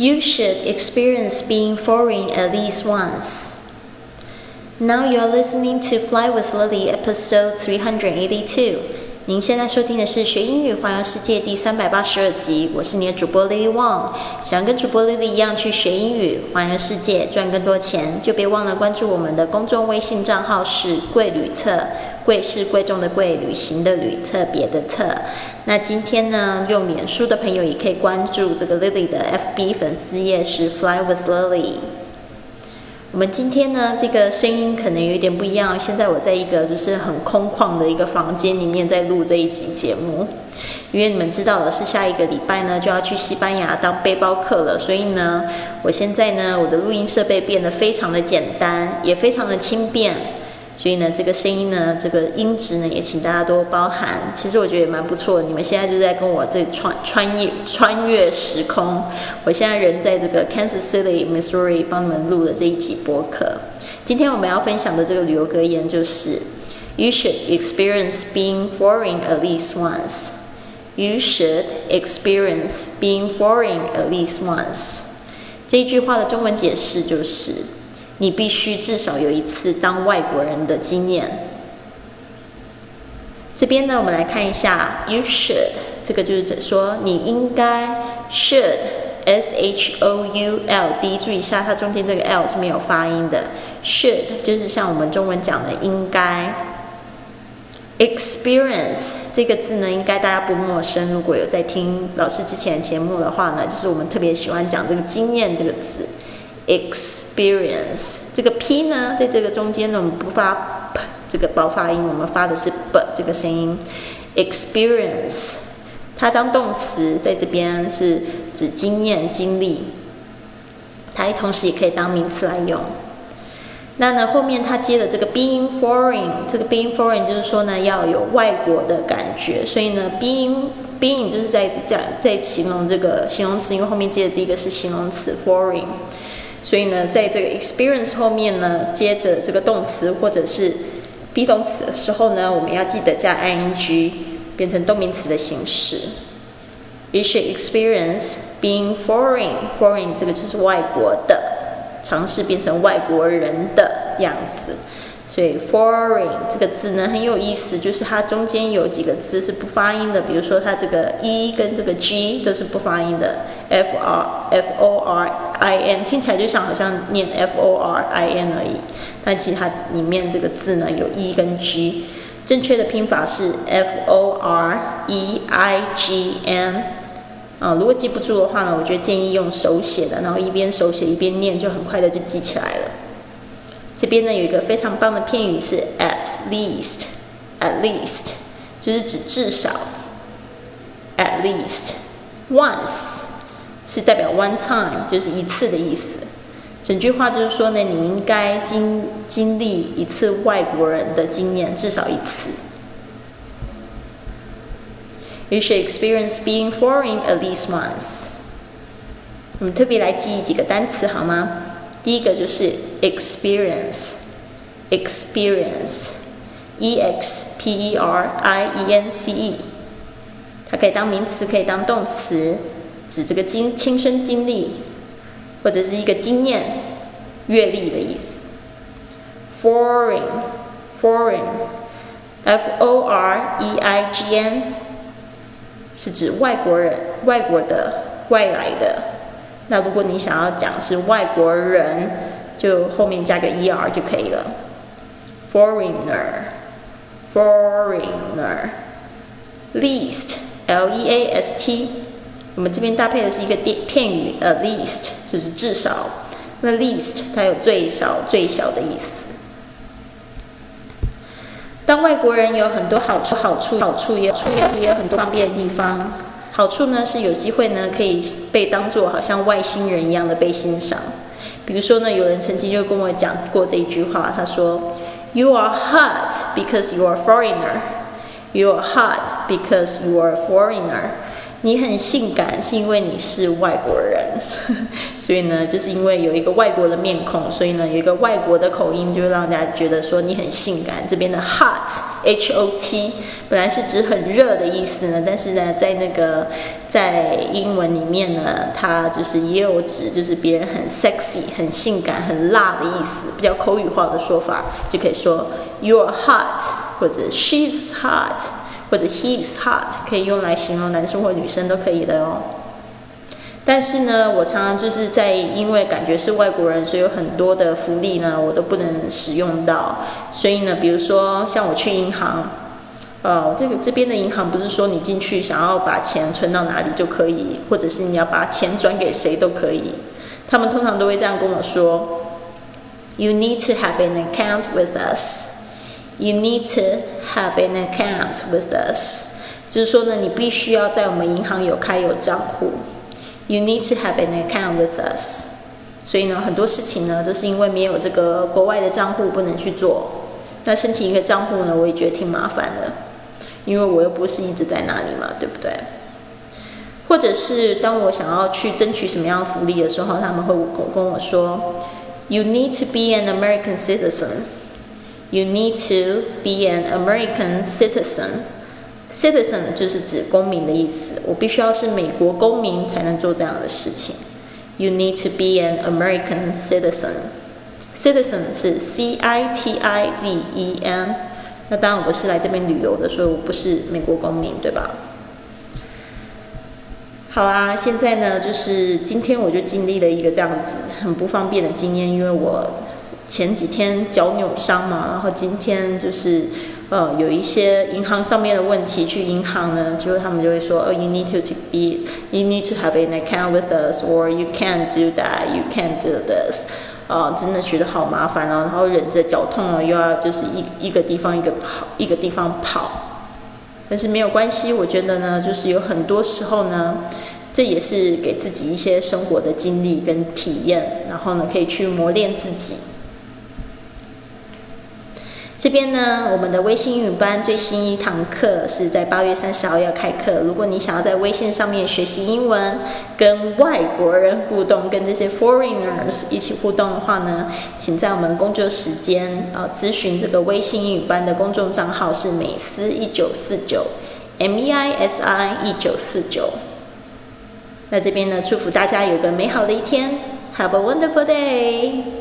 You should experience being foreign at least once. Now you're listening to Fly with Lily, episode 382. 您现在收听的是学英语环游世界第382集，我是你的主播 Lily Wong。想跟主播 Lily 一样去学英语、环游世界、赚更多钱，就别忘了关注我们的公众微信账号是“贵旅册”。贵是贵重的贵，旅行的旅，特别的特。那今天呢，用脸书的朋友也可以关注这个 Lily 的 FB 粉丝页是 Fly with Lily。我们今天呢，这个声音可能有点不一样。现在我在一个就是很空旷的一个房间里面在录这一集节目，因为你们知道的是，下一个礼拜呢就要去西班牙当背包客了，所以呢，我现在呢，我的录音设备变得非常的简单，也非常的轻便。所以呢，这个声音呢，这个音质呢，也请大家多包涵。其实我觉得也蛮不错的，你们现在就在跟我这穿越时空。我现在人在这个 Kansas City, Missouri 帮你们录的这一集播客。今天我们要分享的这个旅游格言就是： You should experience being foreign at least once. You should experience being foreign at least once. 这一句话的中文解释就是。你必须至少有一次当外国人的经验。这边呢，我们来看一下 You should， 这个就是说你应该 Should S-H-O-U-L-D， 注意一下它中间这个 L 是没有发音的。Should 就是像我们中文讲的应该。Experience 这个字呢，应该大家不陌生，如果有在听老师之前节目的话呢，就是我们特别喜欢讲这个经验这个字。Experience 这个 P 呢，在这个中间呢，我们不发 P 这个爆发音，我们发的是 B 这个声音。Experience 它当动词在这边是指经验、经历，它同时也可以当名词来用。那呢，后面它接的这个 being foreign， 这个 being foreign 就是说呢，要有外国的感觉，所以呢 being 就是在形容这个形容词，因为后面接的这个是形容词 foreign。所以呢，在这个 experience 后面呢，接着这个动词或者是 be 动词的时候呢，我们要记得加 ing， 变成动名词的形式。You should experience being foreign. Foreign 这个就是外国的，尝试变成外国人的样子。所以 foreign 这个字呢很有意思，就是它中间有几个字是不发音的，比如说它这个 e 跟这个 g 都是不发音的 f o r i n 听起来就像好像念 f o r i n 而已，但其实它里面这个字呢有 e 跟 g， 正确的拼法是 f o r e i g n。如果记不住的话呢，我觉得建议用手写的，然后一边手写一边念，就很快的就记起来了。这边呢有一个非常棒的片语是 at least 就是指至少 at least once 是代表 one time 就是一次的意思。整句话就是说呢，你应该经历一次外国人的经验，至少一次。 You should experience being foreign at least once。 我们特别来记忆几个单词好吗？第一个就是experience experience 它可以当名词，可以当动词，指这个亲身经历或者是一个经验、阅历的意思。 foreign f o r e i g n 是指外国人、外国的、外来的。那如果你想要讲是外国人，就后面加个 er 就可以了。foreigner least l e a s t， 我们这边搭配的是一个片语 at least， 就是至少。那 least 它有最少、最小的意思。当外国人有很多好处也有很多方便的地方。好处呢是有机会呢可以被当作好像外星人一样的被欣赏。比如说呢，有人曾经就跟我讲过这一句话，他说 ：“You are hot because you are foreigner. You are hot because you are foreigner.” 你很性感是因为你是外国人，所以呢，就是因为有一个外国的面孔，所以呢，有一个外国的口音，就会让大家觉得说你很性感。这边的 hot 本来是指很热的意思呢，但是呢，在英文里面呢，它就是也有指就是别人很 sexy、很性感、很辣的意思，比较口语化的说法，就可以说 you're hot 或者 she's hot。或者 he is hot 可以用来形容男生或女生都可以的哦。但是呢，我常常就是因为感觉是外国人，所以有很多的福利呢我都不能使用到。所以呢，比如说像我去银行，这边的银行不是说你进去想要把钱存到哪里就可以，或者是你要把钱转给谁都可以。他们通常都会这样跟我说 ：You need to have an account with us.You need to have an account with us. 就是说呢，你必须要在我们银行有账户。You need to have an account with us. 所以呢，很多事情呢都是因为没有这个国外的账户不能去做。那申请一个账户呢，我也觉得挺麻烦的，因为我又不是一直在那里嘛，对不对？或者是当我想要去争取什么样的福利的时候，他们会跟我说 ：You need to be an American citizen.You need to be an American citizen. Citizen 就是指公民的意思。我必须要是美国公民才能做这样的事情。You need to be an American citizen. Citizen 是 C-I-T-I-Z-E-N。那当然我是来这边旅游的，所以我不是美国公民，对吧？好啊，现在呢，就是今天我就经历了一个这样子很不方便的经验，因为我前几天脚扭伤嘛，然后今天就是有一些银行上面的问题，去银行呢，就是他们就会说，you need to have an account with us, or you can't do that, you can't do this，真的觉得好麻烦哦，然后忍着脚痛哦，又要就是一个地方一个地方跑，但是没有关系，我觉得呢，就是有很多时候呢。这也是给自己一些生活的经历跟体验，然后呢，可以去磨练自己。这边呢，我们的微信英语班最新一堂课是在8月30号要开课。如果你想要在微信上面学习英文，跟外国人互动，跟这些 foreigners 一起互动的话呢，请在我们工作时间咨询这个微信英语班的公众账号是MEISI1949 MEISI1949。那这边呢，祝福大家有个美好的一天 ，Have a wonderful day!